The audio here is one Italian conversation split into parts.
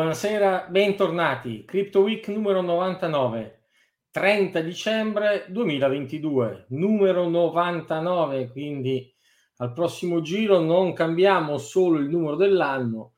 Buonasera, bentornati. Crypto Week numero 99, 30 dicembre 2022, numero 99, quindi al prossimo giro non cambiamo solo il numero dell'anno,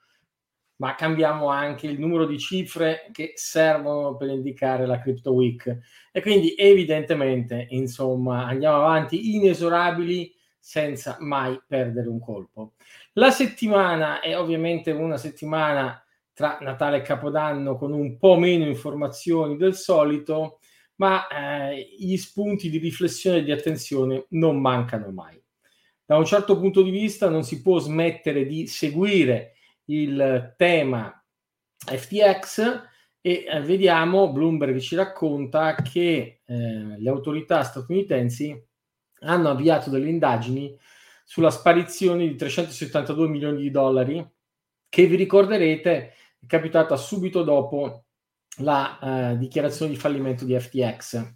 ma cambiamo anche il numero di cifre che servono per indicare la Crypto Week. E quindi evidentemente, insomma, andiamo avanti inesorabili senza mai perdere un colpo. La settimana è ovviamente una settimana tra Natale e Capodanno con un po' meno informazioni del solito, ma gli spunti di riflessione e di attenzione non mancano mai. Da un certo punto di vista non si può smettere di seguire il tema FTX e vediamo, Bloomberg ci racconta che le autorità statunitensi hanno avviato delle indagini sulla sparizione di $372 milioni che vi ricorderete è capitata subito dopo la dichiarazione di fallimento di FTX.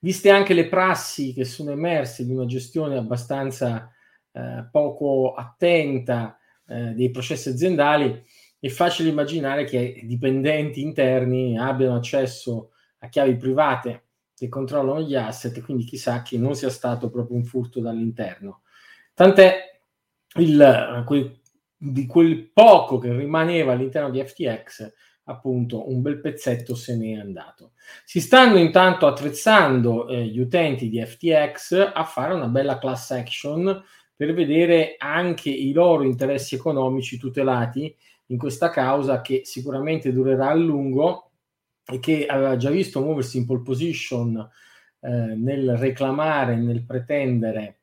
Viste anche le prassi che sono emerse di una gestione abbastanza poco attenta dei processi aziendali, è facile immaginare che dipendenti interni abbiano accesso a chiavi private che controllano gli asset, quindi chissà che non sia stato proprio un furto dall'interno. Tant'è di quel poco che rimaneva all'interno di FTX, appunto, un bel pezzetto se n'è andato. Si stanno intanto attrezzando gli utenti di FTX a fare una bella class action per vedere anche i loro interessi economici tutelati in questa causa che sicuramente durerà a lungo e che aveva già visto muoversi in pole position nel reclamare, nel pretendere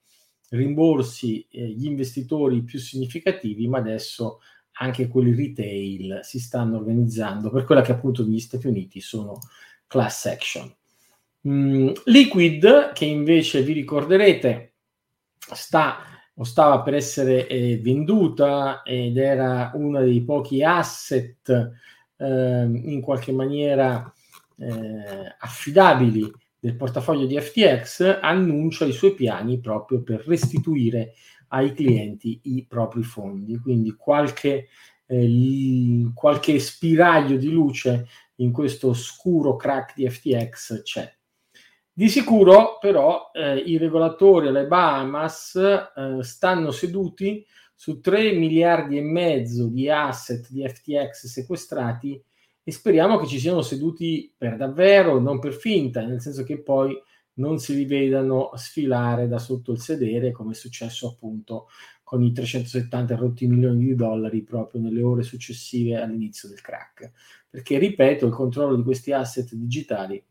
rimborsi gli investitori più significativi, ma adesso anche quelli retail si stanno organizzando per quella che appunto negli Stati Uniti sono class action. Liquid, che invece vi ricorderete stava per essere venduta ed era uno dei pochi asset in qualche maniera affidabili del portafoglio di FTX, annuncia i suoi piani proprio per restituire ai clienti i propri fondi. Quindi qualche spiraglio di luce in questo oscuro crack di FTX c'è. Di sicuro però i regolatori alle Bahamas stanno seduti su 3,5 miliardi di asset di FTX sequestrati, e speriamo che ci siano seduti per davvero, non per finta, nel senso che poi non si li vedano sfilare da sotto il sedere, come è successo appunto con i $370 milioni proprio nelle ore successive all'inizio del crack. Perché, ripeto, il controllo di questi asset digitali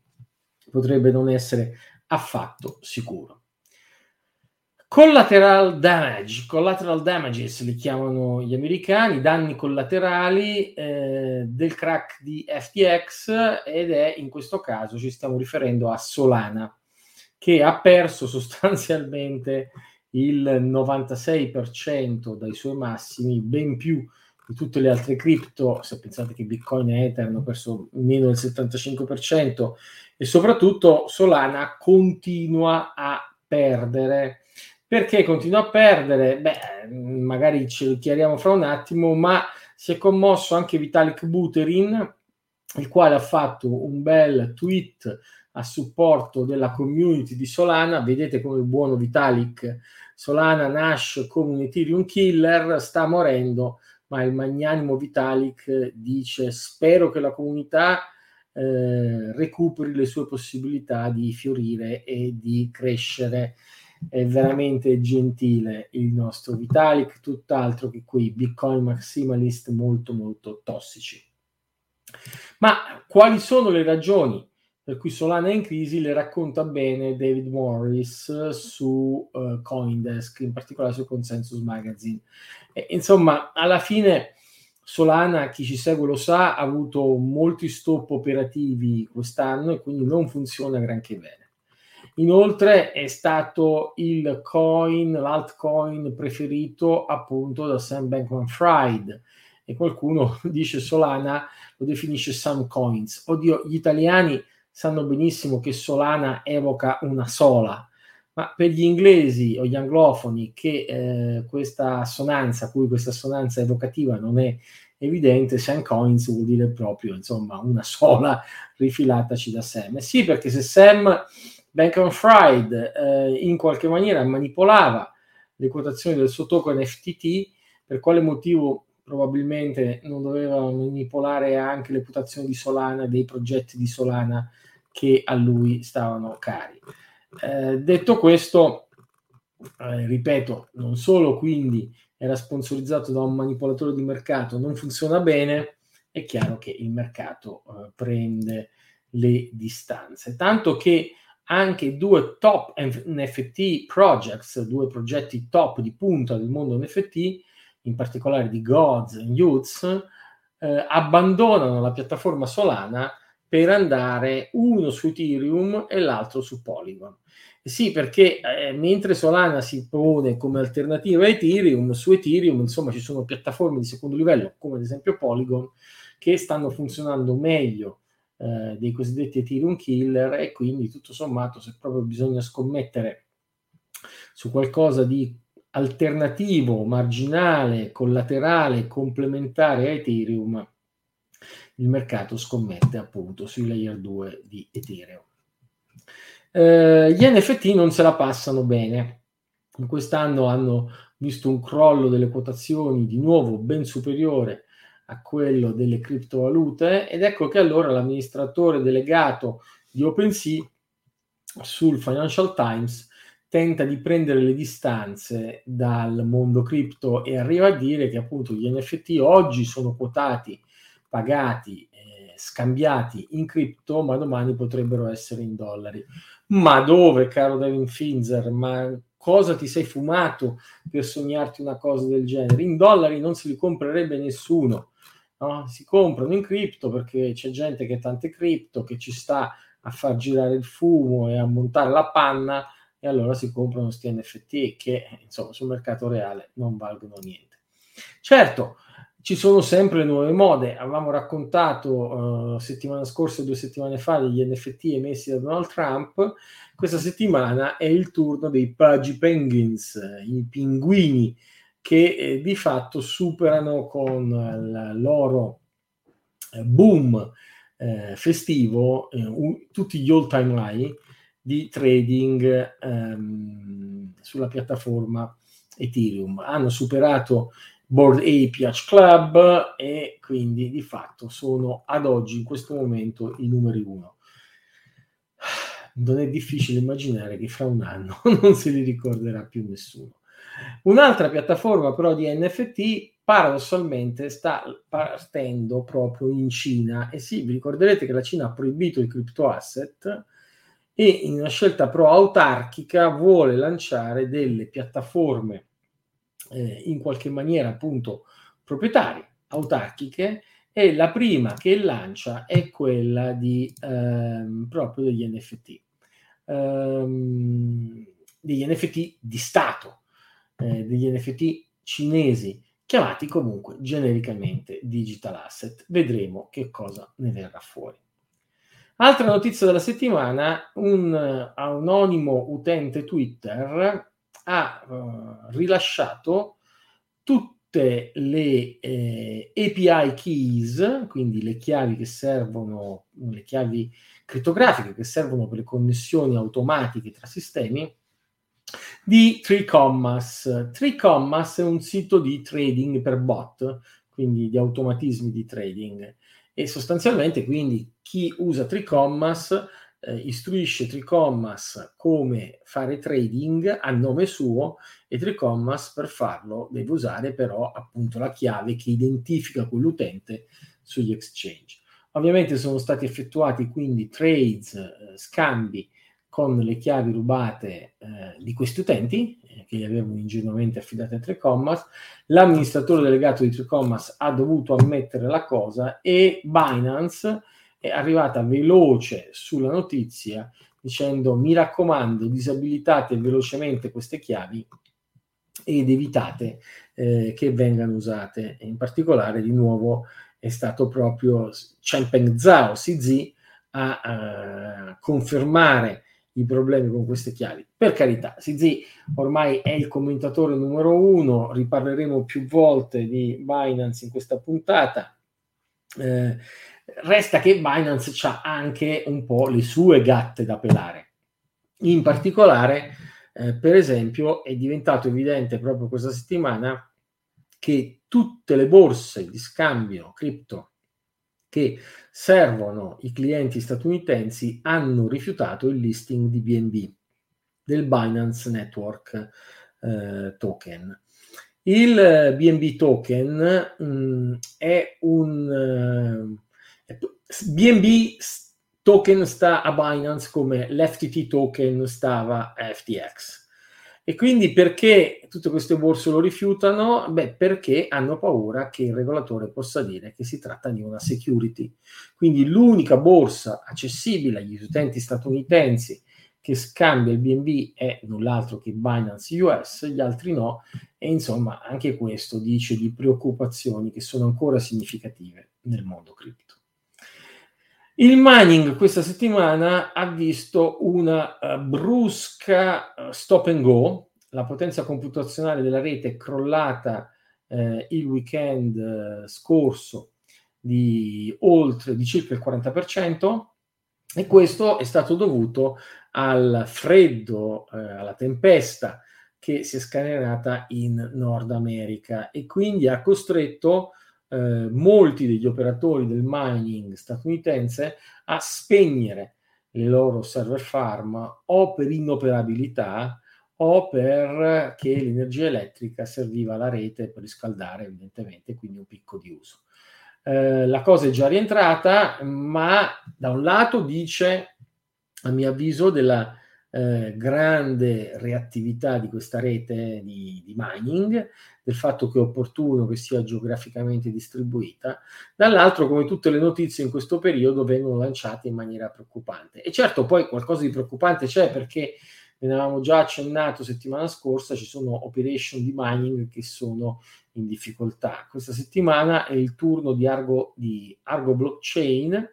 potrebbe non essere affatto sicuro. Collateral damages li chiamano gli americani, danni collaterali del crack di FTX, ed è in questo caso ci stiamo riferendo a Solana, che ha perso sostanzialmente il 96% dai suoi massimi, ben più di tutte le altre cripto. Se pensate che Bitcoin e Ether hanno perso meno del 75%, e soprattutto Solana continua a perdere. Perché continua a perdere? Magari ci chiariamo fra un attimo, ma si è commosso anche Vitalik Buterin, il quale ha fatto un bel tweet a supporto della community di Solana. Vedete come il buono Vitalik: Solana nasce come un Ethereum killer, sta morendo, ma il magnanimo Vitalik dice: spero che la comunità recuperi le sue possibilità di fiorire e di crescere. È veramente gentile il nostro Vitalik, tutt'altro che quei Bitcoin maximalist molto molto tossici. Ma quali sono le ragioni per cui Solana è in crisi? Le racconta bene David Morris su CoinDesk, in particolare su Consensus Magazine. Insomma, alla fine Solana, chi ci segue lo sa, ha avuto molti stop operativi quest'anno e quindi non funziona granché bene. Inoltre è stato l'altcoin preferito appunto da Sam Bankman-Fried, e qualcuno dice Solana lo definisce Sam Coins. Oddio, gli italiani sanno benissimo che Solana evoca una sola, ma per gli inglesi o gli anglofoni che questa assonanza evocativa non è evidente, Sam Coins vuol dire proprio, insomma, una sola rifilataci da Sam. E sì, perché se Sam Bankman-Fried in qualche maniera manipolava le quotazioni del suo token FTT, per quale motivo probabilmente non doveva manipolare anche le quotazioni di Solana, dei progetti di Solana che a lui stavano cari. Detto questo, ripeto, non solo quindi era sponsorizzato da un manipolatore di mercato, non funziona bene, è chiaro che il mercato prende le distanze. Tanto che anche due top NFT projects, due progetti top di punta del mondo NFT, in particolare di Gods and Youths, abbandonano la piattaforma Solana per andare uno su Ethereum e l'altro su Polygon. Sì, perché mentre Solana si pone come alternativa a Ethereum, su Ethereum insomma ci sono piattaforme di secondo livello, come ad esempio Polygon, che stanno funzionando meglio dei cosiddetti Ethereum killer, e quindi tutto sommato, se proprio bisogna scommettere su qualcosa di alternativo, marginale, collaterale, complementare a Ethereum, il mercato scommette appunto sui layer 2 di Ethereum. Gli NFT non se la passano bene. In quest'anno hanno visto un crollo delle quotazioni di nuovo ben superiore a quello delle criptovalute, ed ecco che allora l'amministratore delegato di OpenSea sul Financial Times tenta di prendere le distanze dal mondo cripto e arriva a dire che appunto gli NFT oggi sono quotati, pagati, scambiati in cripto, ma domani potrebbero essere in dollari. Ma dove, caro Devin Finzer, ma cosa ti sei fumato per sognarti una cosa del genere? In dollari non se li comprerebbe nessuno, no? Si comprano in cripto perché c'è gente che ha tante cripto, che ci sta a far girare il fumo e a montare la panna, e allora si comprano sti NFT che insomma sul mercato reale non valgono niente. Certo, ci sono sempre nuove mode. Avevamo raccontato settimana scorsa e 2 settimane fa degli NFT emessi da Donald Trump. Questa settimana è il turno dei Pudgy Penguins, i pinguini che di fatto superano con il loro boom festivo tutti gli all-time high di trading sulla piattaforma Ethereum. Hanno superato Board Ape Club e quindi di fatto sono ad oggi in questo momento i numeri 1. Non è difficile immaginare che fra un anno non se li ricorderà più nessuno. Un'altra piattaforma però di NFT paradossalmente sta partendo proprio in Cina, e sì, vi ricorderete che la Cina ha proibito i crypto asset e in una scelta pro autarchica vuole lanciare delle piattaforme in qualche maniera appunto proprietarie, autarchiche, e la prima che lancia è quella di proprio degli NFT, degli NFT di Stato, degli NFT cinesi, chiamati comunque genericamente digital asset. Vedremo che cosa ne verrà fuori. Altra notizia della settimana: un anonimo utente Twitter ha rilasciato tutte le API keys, quindi le chiavi che servono, le chiavi criptografiche che servono per le connessioni automatiche tra sistemi, di 3Commas. 3Commas è un sito di trading per bot, quindi di automatismi di trading, e sostanzialmente quindi chi usa 3Commas istruisce 3Commas come fare trading a nome suo, e 3Commas per farlo deve usare però appunto la chiave che identifica quell'utente sugli exchange. Ovviamente sono stati effettuati quindi trades, scambi con le chiavi rubate di questi utenti che gli avevano ingenuamente affidate a 3Commas. L'amministratore delegato di 3Commas ha dovuto ammettere la cosa, e Binance è arrivata veloce sulla notizia dicendo: mi raccomando, disabilitate velocemente queste chiavi ed evitate che vengano usate. In particolare, di nuovo, è stato proprio Chen Peng Zhao, CZ, a confermare i problemi con queste chiavi. Per carità, Sisi ormai è il commentatore numero uno, riparleremo più volte di Binance in questa puntata. Resta che Binance c'ha anche un po' le sue gatte da pelare. In particolare, per esempio, è diventato evidente proprio questa settimana che tutte le borse di scambio cripto che servono i clienti statunitensi hanno rifiutato il listing di BNB, del Binance Network Token. Il BNB token è un... BNB token sta a Binance come l'FTT token stava a FTX. E quindi perché tutte queste borse lo rifiutano? Beh, perché hanno paura che il regolatore possa dire che si tratta di una security. Quindi l'unica borsa accessibile agli utenti statunitensi che scambia il BNB è null'altro che Binance US, gli altri no, e insomma anche questo dice di preoccupazioni che sono ancora significative nel mondo cripto. Il mining questa settimana ha visto una brusca stop and go, la potenza computazionale della rete è crollata il weekend scorso di circa il 40%, e questo è stato dovuto al freddo, alla tempesta che si è scatenata in Nord America e quindi ha costretto molti degli operatori del mining statunitense a spegnere le loro server farm o per inoperabilità o perché l'energia elettrica serviva alla rete per riscaldare evidentemente, quindi un picco di uso. La cosa è già rientrata, ma da un lato dice, a mio avviso, della grande reattività di questa rete di mining, del fatto che è opportuno che sia geograficamente distribuita, dall'altro, come tutte le notizie in questo periodo, vengono lanciate in maniera preoccupante. E certo poi qualcosa di preoccupante c'è, perché ne avevamo già accennato settimana scorsa, ci sono operation di mining che sono in difficoltà. Questa settimana è il turno di Argo Blockchain,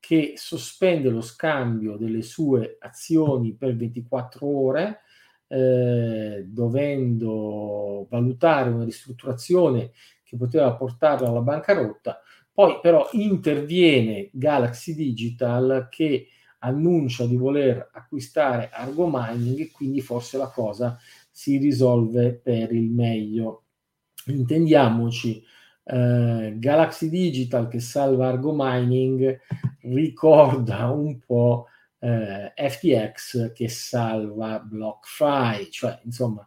che sospende lo scambio delle sue azioni per 24 ore, dovendo valutare una ristrutturazione che poteva portarla alla bancarotta. Poi però interviene Galaxy Digital che annuncia di voler acquistare Argo Mining e quindi forse la cosa si risolve per il meglio. Intendiamoci, Galaxy Digital che salva Argo Mining ricorda un po' FTX che salva BlockFi, cioè insomma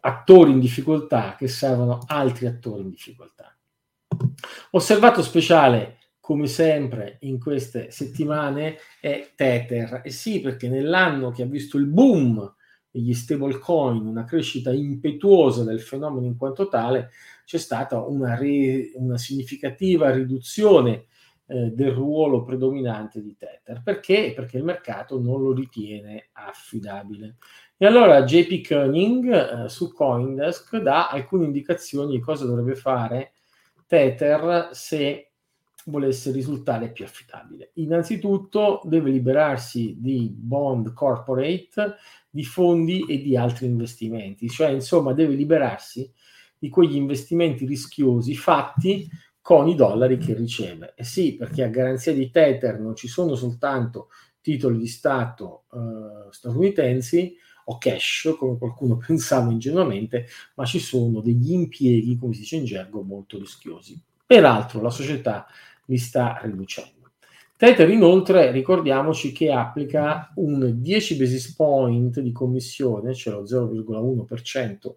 attori in difficoltà che salvano altri attori in difficoltà. Osservato speciale, come sempre in queste settimane, è Tether. E sì, perché nell'anno che ha visto il boom degli stablecoin, una crescita impetuosa del fenomeno in quanto tale, c'è stata una significativa riduzione del ruolo predominante di Tether. Perché? Perché il mercato non lo ritiene affidabile. E allora JP Koenig su CoinDesk dà alcune indicazioni di cosa dovrebbe fare Tether se volesse risultare più affidabile. Innanzitutto deve liberarsi di bond corporate, di fondi e di altri investimenti, cioè insomma deve liberarsi di quegli investimenti rischiosi fatti con i dollari che riceve. E sì, perché a garanzia di Tether non ci sono soltanto titoli di Stato statunitensi o cash, come qualcuno pensava ingenuamente, ma ci sono degli impieghi, come si dice in gergo, molto rischiosi. Peraltro la società li sta riducendo. Tether inoltre, ricordiamoci che applica un 10 basis point di commissione, cioè lo 0,1%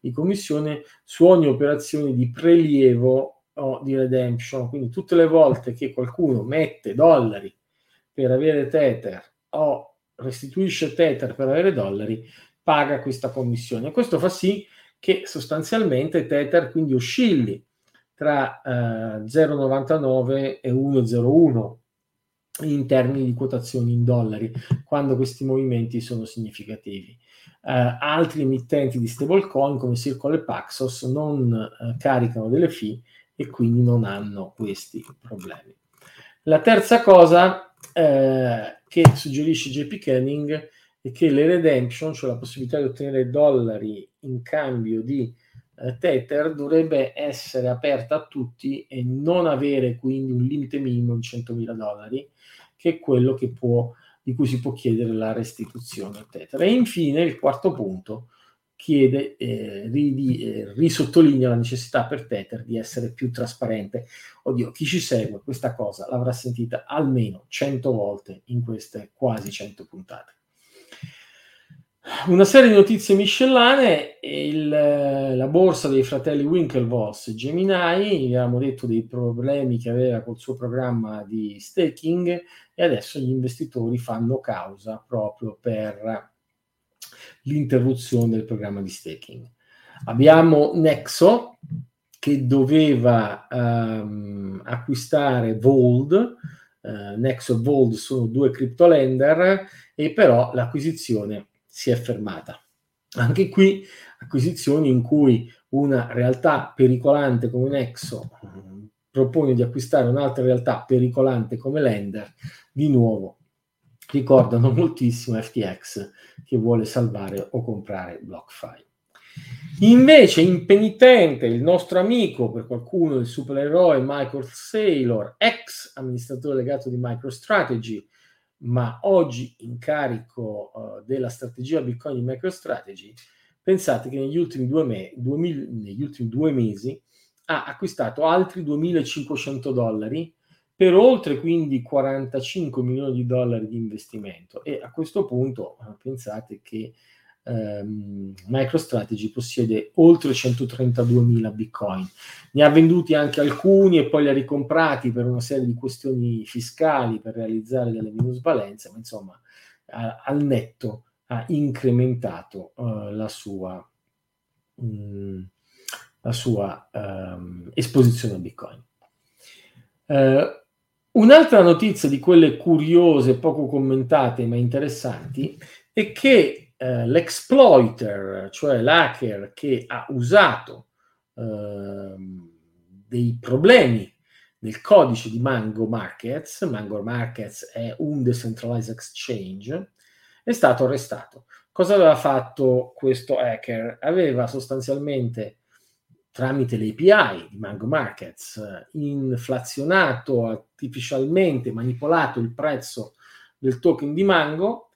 di commissione, su ogni operazione di prelievo o di redemption. Quindi tutte le volte che qualcuno mette dollari per avere Tether o restituisce Tether per avere dollari, paga questa commissione. Questo fa sì che sostanzialmente Tether quindi oscilli tra 0,99 e 1,01 in termini di quotazioni in dollari, quando questi movimenti sono significativi. Altri emittenti di stablecoin come Circle e Paxos non caricano delle fee e quindi non hanno questi problemi. La terza cosa che suggerisce JP Koenig è che le redemption, cioè la possibilità di ottenere dollari in cambio di Tether, dovrebbe essere aperta a tutti e non avere quindi un limite minimo di $100,000, che è quello che di cui si può chiedere la restituzione a Tether. E infine il quarto punto chiede, risottolinea la necessità per Tether di essere più trasparente. Oddio, chi ci segue questa cosa l'avrà sentita almeno 100 volte in queste quasi 100 puntate. Una serie di notizie miscellanee, la borsa dei fratelli Winklevoss Gemini, gli avevamo detto dei problemi che aveva col suo programma di staking e adesso gli investitori fanno causa proprio per l'interruzione del programma di staking. Abbiamo Nexo che doveva acquistare Vold. Nexo e Vold sono due cryptolender e però l'acquisizione si è fermata. Anche qui acquisizioni in cui una realtà pericolante come Nexo propone di acquistare un'altra realtà pericolante come Lender, di nuovo ricordano moltissimo FTX che vuole salvare o comprare BlockFi. Invece impenitente il nostro amico, per qualcuno il supereroe, Michael Saylor, ex amministratore delegato di MicroStrategy, ma oggi in carico della strategia Bitcoin di MicroStrategy. Pensate che negli ultimi due mesi ha acquistato altri $2.500 per oltre quindi $45 milioni di investimento. E a questo punto pensate che MicroStrategy possiede oltre 132.000 Bitcoin. Ne ha venduti anche alcuni e poi li ha ricomprati per una serie di questioni fiscali, per realizzare delle minusvalenze, ma insomma al netto ha incrementato la sua esposizione a Bitcoin. Un'altra notizia di quelle curiose, poco commentate ma interessanti, è che l'exploiter, cioè l'hacker che ha usato dei problemi nel codice di Mango Markets è un decentralized exchange, è stato arrestato. Cosa aveva fatto questo hacker? Aveva sostanzialmente, tramite l'API di Mango Markets, inflazionato artificialmente, manipolato il prezzo del token di Mango.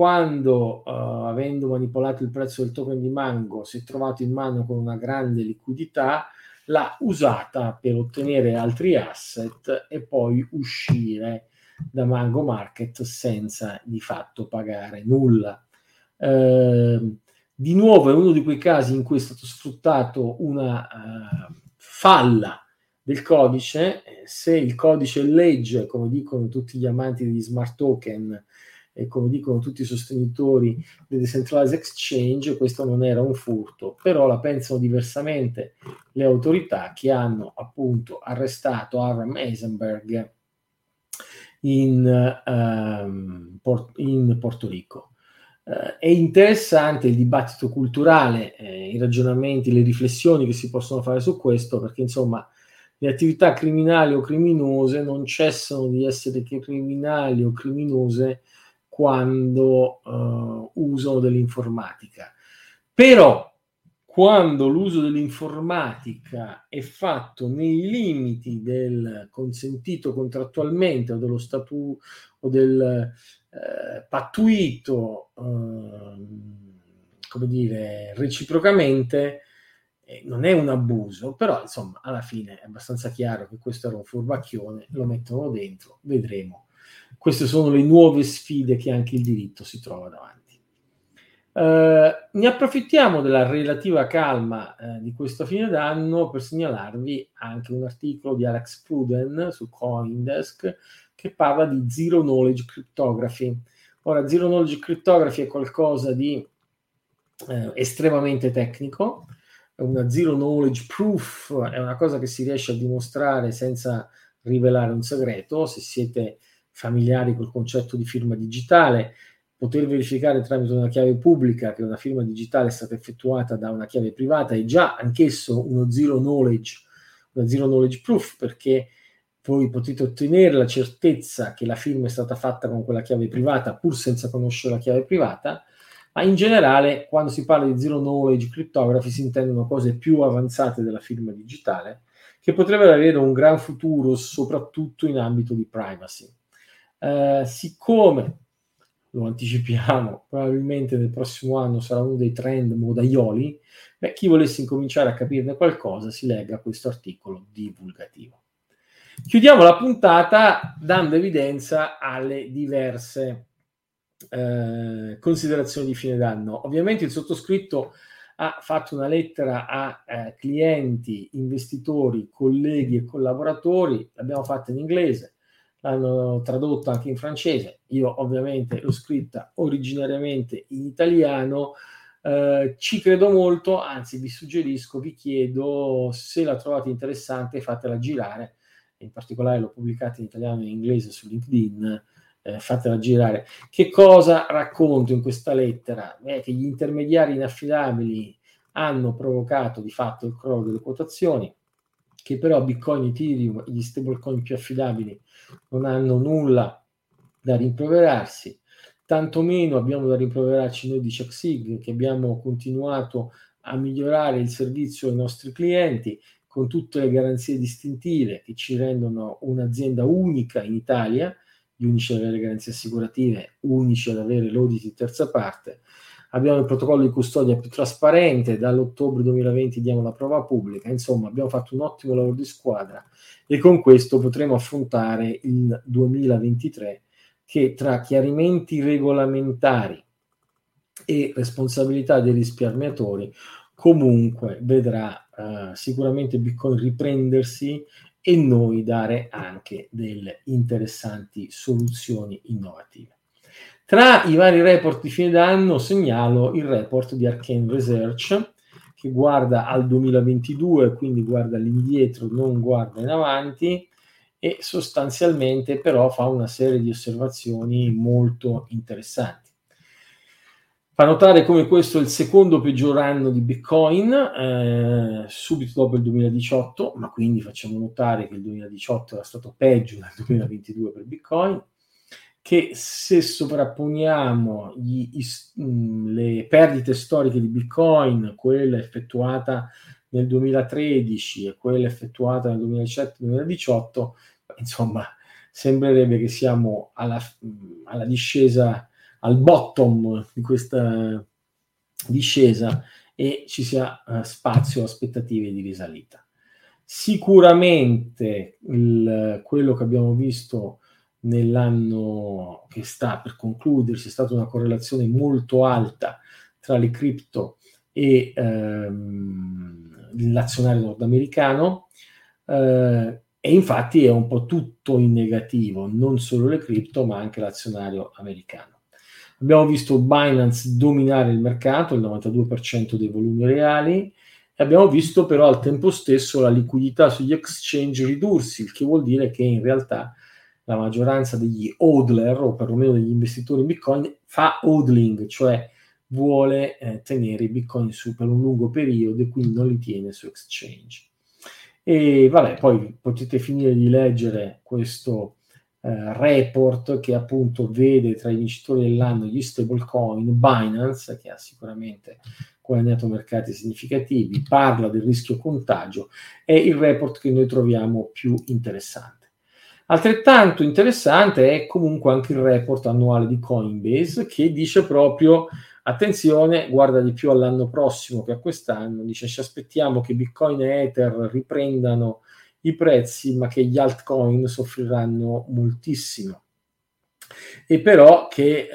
Quando, avendo manipolato il prezzo del token di Mango, si è trovato in mano con una grande liquidità, l'ha usata per ottenere altri asset e poi uscire da Mango Market senza di fatto pagare nulla. Di nuovo è uno di quei casi in cui è stato sfruttato una falla del codice. Se il codice è legge, come dicono tutti gli amanti degli smart token, e come dicono tutti i sostenitori del decentralized exchange, questo non era un furto, però la pensano diversamente le autorità, che hanno appunto arrestato Aram Eisenberg in Porto Rico. È interessante il dibattito culturale, i ragionamenti, le riflessioni che si possono fare su questo, perché insomma le attività criminali o criminose non cessano di essere che criminali o criminose quando usano dell'informatica. Però quando l'uso dell'informatica è fatto nei limiti del consentito contrattualmente o dello statuto o del pattuito reciprocamente, non è un abuso, però insomma alla fine è abbastanza chiaro che questo era un furbacchione, lo mettono dentro, vedremo. Queste sono le nuove sfide che anche il diritto si trova davanti. Ne approfittiamo della relativa calma di questo fine d'anno per segnalarvi anche un articolo di Alex Pruden su CoinDesk che parla di Zero Knowledge Cryptography. Ora, Zero Knowledge Cryptography è qualcosa di estremamente tecnico. Una Zero Knowledge Proof è una cosa che si riesce a dimostrare senza rivelare un segreto. Se siete familiari col concetto di firma digitale, poter verificare tramite una chiave pubblica che una firma digitale è stata effettuata da una chiave privata è già anchesso uno zero knowledge, una zero knowledge proof, perché voi potete ottenere la certezza che la firma è stata fatta con quella chiave privata, pur senza conoscere la chiave privata. Ma in generale, quando si parla di Zero Knowledge Cryptography, si intendono cose più avanzate della firma digitale, che potrebbero avere un gran futuro, soprattutto in ambito di privacy. Siccome, lo anticipiamo, probabilmente nel prossimo anno sarà uno dei trend modaioli, chi volesse incominciare a capirne qualcosa si legga questo articolo divulgativo. Chiudiamo la puntata dando evidenza alle diverse considerazioni di fine d'anno. Ovviamente il sottoscritto ha fatto una lettera a clienti, investitori, colleghi e collaboratori, l'abbiamo fatta in inglese, l'hanno tradotta anche in francese, io ovviamente l'ho scritta originariamente in italiano, ci credo molto, anzi vi suggerisco, vi chiedo, se la trovate interessante fatela girare, in particolare l'ho pubblicata in italiano e in inglese su LinkedIn, fatela girare. Che cosa racconto in questa lettera? Che gli intermediari inaffidabili hanno provocato di fatto il crollo delle quotazioni, che però Bitcoin, Ethereum e gli stablecoin più affidabili non hanno nulla da rimproverarsi, tantomeno abbiamo da rimproverarci noi di CheckSig, che abbiamo continuato a migliorare il servizio ai nostri clienti con tutte le garanzie distintive che ci rendono un'azienda unica in Italia, gli unici ad avere garanzie assicurative, unici ad avere l'audit di terza parte. Abbiamo il protocollo di custodia più trasparente, dall'ottobre 2020 diamo la prova pubblica, insomma abbiamo fatto un ottimo lavoro di squadra e con questo potremo affrontare il 2023 che tra chiarimenti regolamentari e responsabilità dei risparmiatori comunque vedrà sicuramente Bitcoin riprendersi e noi dare anche delle interessanti soluzioni innovative. Tra i vari report di fine d'anno segnalo il report di Arcane Research, che guarda al 2022, quindi guarda all'indietro, non guarda in avanti, e sostanzialmente però fa una serie di osservazioni molto interessanti. Fa notare come questo è il secondo peggior anno di Bitcoin, subito dopo il 2018, ma quindi facciamo notare che il 2018 era stato peggio del 2022 per Bitcoin, che se sovrapponiamo le perdite storiche di Bitcoin, quella effettuata nel 2013 e quella effettuata nel 2017-2018, insomma, sembrerebbe che siamo alla discesa, al bottom di questa discesa e ci sia spazio, aspettative di risalita. Sicuramente quello che abbiamo visto nell'anno che sta per concludersi è stata una correlazione molto alta tra le cripto e l'azionario nordamericano e infatti è un po' tutto in negativo, non solo le cripto ma anche l'azionario americano. Abbiamo visto Binance dominare il mercato, il 92% dei volumi reali, e abbiamo visto però al tempo stesso la liquidità sugli exchange ridursi, il che vuol dire che in realtà la maggioranza degli hodler, o perlomeno degli investitori in Bitcoin, fa hodling, cioè vuole tenere i Bitcoin su per un lungo periodo e quindi non li tiene su exchange. E vabbè, poi potete finire di leggere questo report che appunto vede tra i vincitori dell'anno gli stablecoin, Binance che ha sicuramente guadagnato mercati significativi, parla del rischio contagio, è il report che noi troviamo più interessante. Altrettanto interessante è comunque anche il report annuale di Coinbase, che dice proprio attenzione, guarda di più all'anno prossimo che a quest'anno, dice ci aspettiamo che Bitcoin e Ether riprendano i prezzi, ma che gli altcoin soffriranno moltissimo. E però che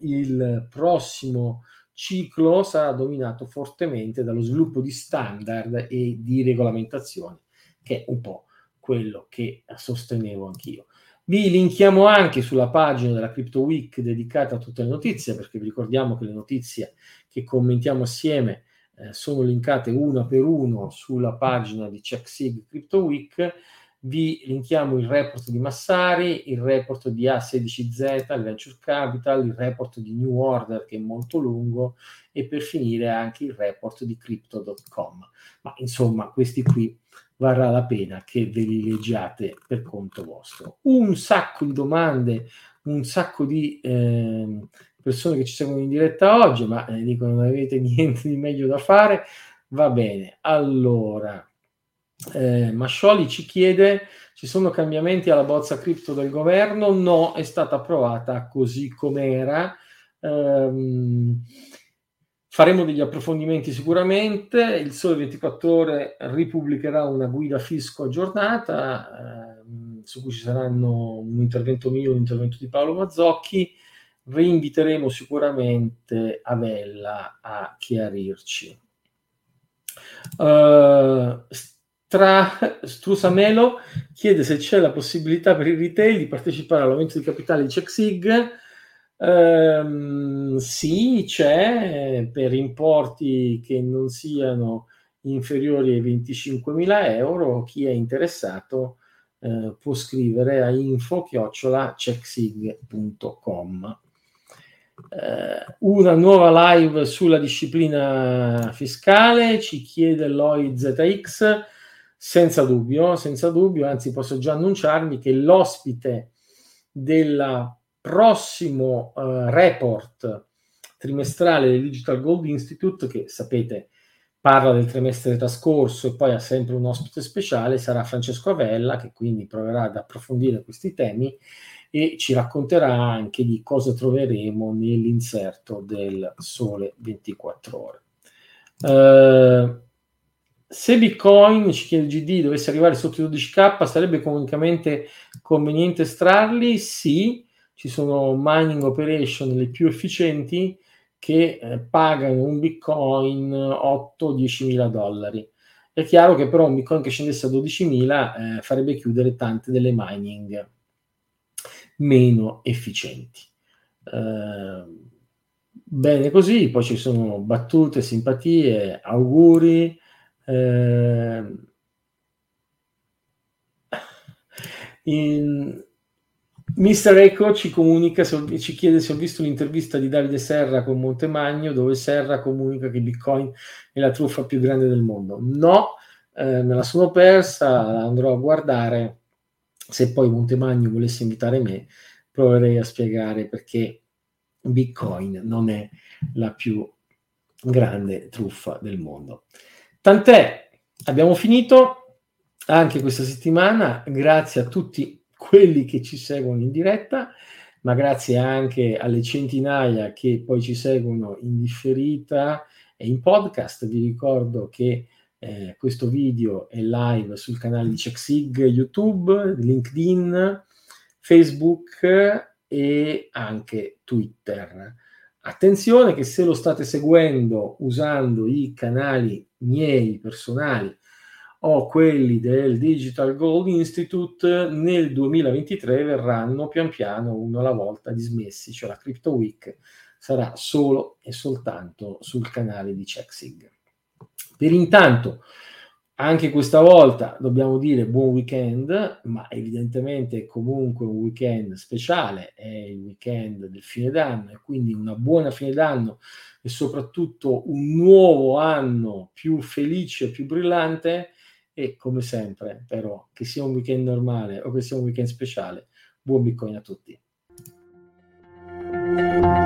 il prossimo ciclo sarà dominato fortemente dallo sviluppo di standard e di regolamentazione, che è un po' quello che sostenevo anch'io. Vi linkiamo anche sulla pagina della Crypto Week dedicata a tutte le notizie, perché vi ricordiamo che le notizie che commentiamo assieme sono linkate una per uno sulla pagina di CheckSig Crypto Week. Vi linkiamo il report di Massari, il report di A16Z, il Venture Capital, il report di New Order che è molto lungo e per finire anche il report di Crypto.com. Ma insomma questi qui varrà la pena che ve li leggiate per conto vostro. Un sacco di domande, un sacco di persone che ci seguono in diretta oggi, ma dicono non avete niente di meglio da fare. Va bene, allora Mascioli ci chiede: ci sono cambiamenti alla bozza cripto del governo? No, è stata approvata così com'era. Faremo degli approfondimenti sicuramente. Il Sole 24 Ore ripubblicherà una guida fisco aggiornata, su cui ci saranno un intervento mio e un intervento di Paolo Mazzocchi. Reinviteremo sicuramente Avella a chiarirci. Strusamelo chiede se c'è la possibilità per il retail di partecipare all'aumento di capitale di CheckSig. Sì, c'è, per importi che non siano inferiori ai 25.000 euro. Chi è interessato può scrivere a info@checksig.com. Una nuova live sulla disciplina fiscale, ci chiede Loi ZX. Senza dubbio, anzi posso già annunciarvi che l'ospite della prossimo report trimestrale del Digital Gold Institute, che sapete parla del trimestre trascorso e poi ha sempre un ospite speciale, sarà Francesco Avella, che quindi proverà ad approfondire questi temi e ci racconterà anche di cosa troveremo nell'inserto del Sole 24 Ore. Se Bitcoin, ci chiede GD, dovesse arrivare sotto i 12.000 sarebbe economicamente conveniente estrarli? Sì. Ci sono mining operation le più efficienti che pagano un bitcoin 8-10.000 dollari. È chiaro che però un bitcoin che scendesse a 12.000 farebbe chiudere tante delle mining meno efficienti. Bene così, poi ci sono battute, simpatie, auguri. Mister Eco ci comunica, ci chiede se ho visto l'intervista di Davide Serra con Montemagno, dove Serra comunica che Bitcoin è la truffa più grande del mondo. No, me la sono persa, la andrò a guardare. Se poi Montemagno volesse invitare me, proverei a spiegare perché Bitcoin non è la più grande truffa del mondo. Tant'è, abbiamo finito anche questa settimana. Grazie a tutti quelli che ci seguono in diretta, ma grazie anche alle centinaia che poi ci seguono in differita e in podcast. Vi ricordo che questo video è live sul canale di CheckSig, YouTube, LinkedIn, Facebook e anche Twitter. Attenzione che se lo state seguendo usando i canali miei personali o quelli del Digital Gold Institute, nel 2023 verranno pian piano uno alla volta dismessi, cioè la Crypto Week sarà solo e soltanto sul canale di CheckSig. Per intanto, anche questa volta dobbiamo dire buon weekend, ma evidentemente è comunque un weekend speciale, è il weekend del fine d'anno, e quindi una buona fine d'anno e soprattutto un nuovo anno più felice, più brillante. E come sempre, però, che sia un weekend normale o che sia un weekend speciale, buon Bitcoin a tutti.